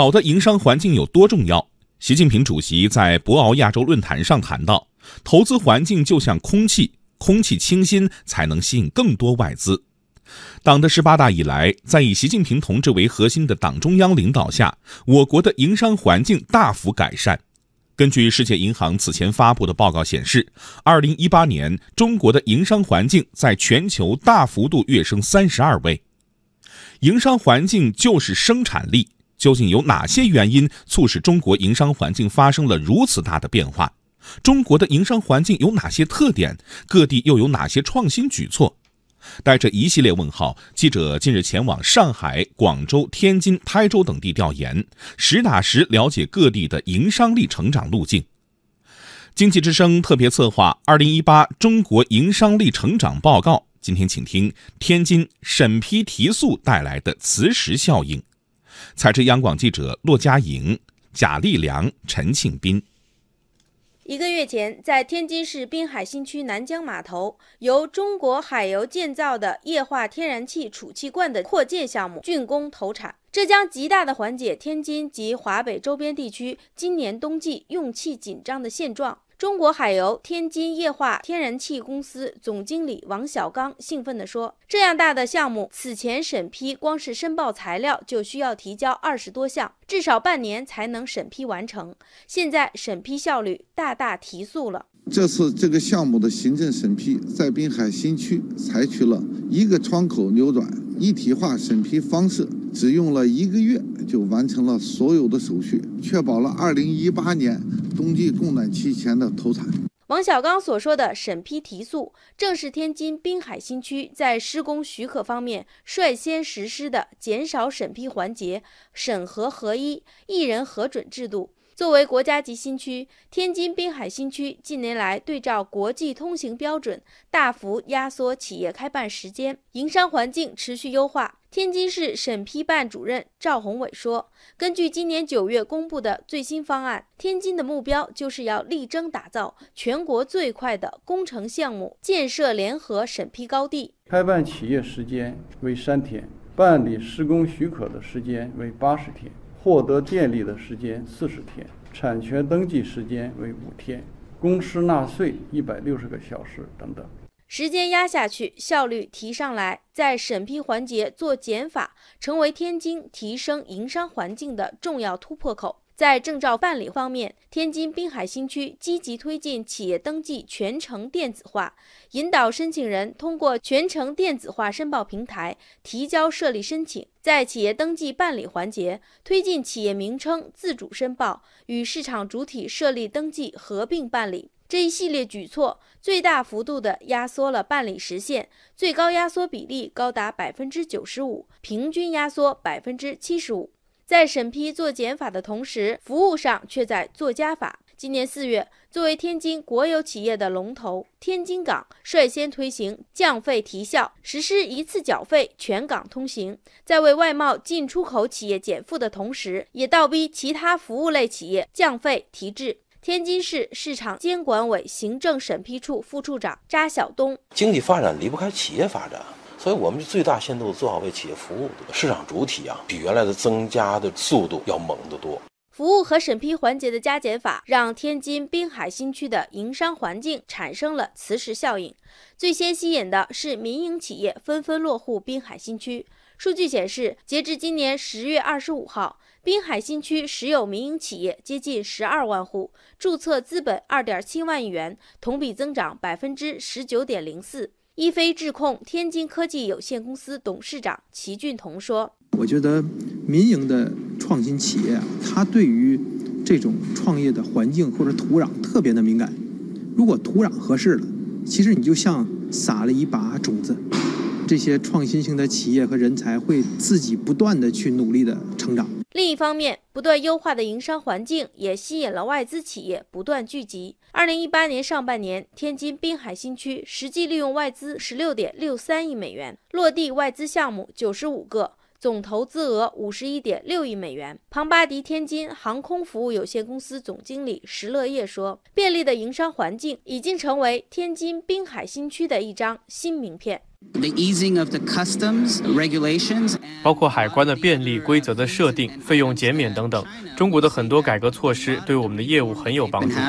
好的营商环境有多重要？习近平主席在博鳌亚洲论坛上谈到，投资环境就像空气，空气清新才能吸引更多外资。党的18大以来，在以习近平同志为核心的党中央领导下，我国的营商环境大幅改善。根据世界银行此前发布的报告显示，2018年中国的营商环境在全球大幅度跃升32位。营商环境就是生产力，究竟有哪些原因促使中国营商环境发生了如此大的变化？中国的营商环境有哪些特点？各地又有哪些创新举措？带着一系列问号，记者近日前往上海、广州、天津、台州等地调研，实打实了解各地的营商力成长路径。经济之声特别策划2018中国营商力成长报告，今天请听天津审批提速带来的磁石效应。采制央广记者骆佳莹、贾丽良、陈庆斌。一个月前，在天津市滨海新区南江码头，由中国海油建造的液化天然气储气罐的扩建项目竣工投产，这将极大地缓解天津及华北周边地区今年冬季用气紧张的现状。中国海油天津液化天然气公司总经理王小刚兴奋地说，这样大的项目，此前审批光是申报材料就需要提交20多项，至少半年才能审批完成，现在审批效率大大提速了。这次这个项目的行政审批在滨海新区采取了一个窗口扭转一体化审批方式，只用了1个月就完成了所有的手续，确保了2018年冬季供暖期前的投产。王小刚所说的审批提速，正是天津滨海新区在施工许可方面率先实施的减少审批环节、审核合一、一人核准制度。作为国家级新区，天津滨海新区近年来对照国际通行标准，大幅压缩企业开办时间，营商环境持续优化。天津市审批办主任赵宏伟说，根据今年9月公布的最新方案，天津的目标就是要力争打造全国最快的工程项目建设联合审批高地。开办企业时间为3天，办理施工许可的时间为80天，获得电力的时间40天，产权登记时间为5天，公示纳税160个小时等等。时间压下去，效率提上来，在审批环节做减法，成为天津提升营商环境的重要突破口。在证照办理方面，天津滨海新区积极推进企业登记全程电子化，引导申请人通过全程电子化申报平台提交设立申请。在企业登记办理环节，推进企业名称自主申报与市场主体设立登记合并办理。这一系列举措最大幅度地压缩了办理时限，最高压缩比例高达 95%， 平均压缩 75%。 在审批做减法的同时，服务上却在做加法。今年4月，作为天津国有企业的龙头，天津港率先推行降费提效，实施一次缴费全港通行，在为外贸进出口企业减负的同时，也倒逼其他服务类企业降费提质。天津市市场监管委行政审批处副处长查晓东：经济发展离不开企业发展，所以我们就最大限度做好为企业服务的市场主体比原来的增加的速度要猛得多。服务和审批环节的加减法，让天津滨海新区的营商环境产生了磁石效应。最先吸引的是民营企业纷纷落户滨海新区。数据显示，截至今年10月25号，滨海新区实有民营企业接近12万户，注册资本2.7万亿元，同比增长19.04%。一飞智控天津科技有限公司董事长齐俊彤说：“我觉得民营的创新企业，它对于这种创业的环境或者土壤特别的敏感。如果土壤合适了，其实你就像撒了一把种子，这些创新型的企业和人才会自己不断的去努力的成长。”另一方面，不断优化的营商环境也吸引了外资企业不断聚集。2018年上半年，天津滨海新区实际利用外资16.63亿美元，落地外资项目95个，总投资额51.6亿美元。庞巴迪天津航空服务有限公司总经理石乐业说：“便利的营商环境已经成为天津滨海新区的一张新名片。”包括海关的便利、规则的设定、费用减免等等。中国的很多改革措施对我们的业务很有帮助。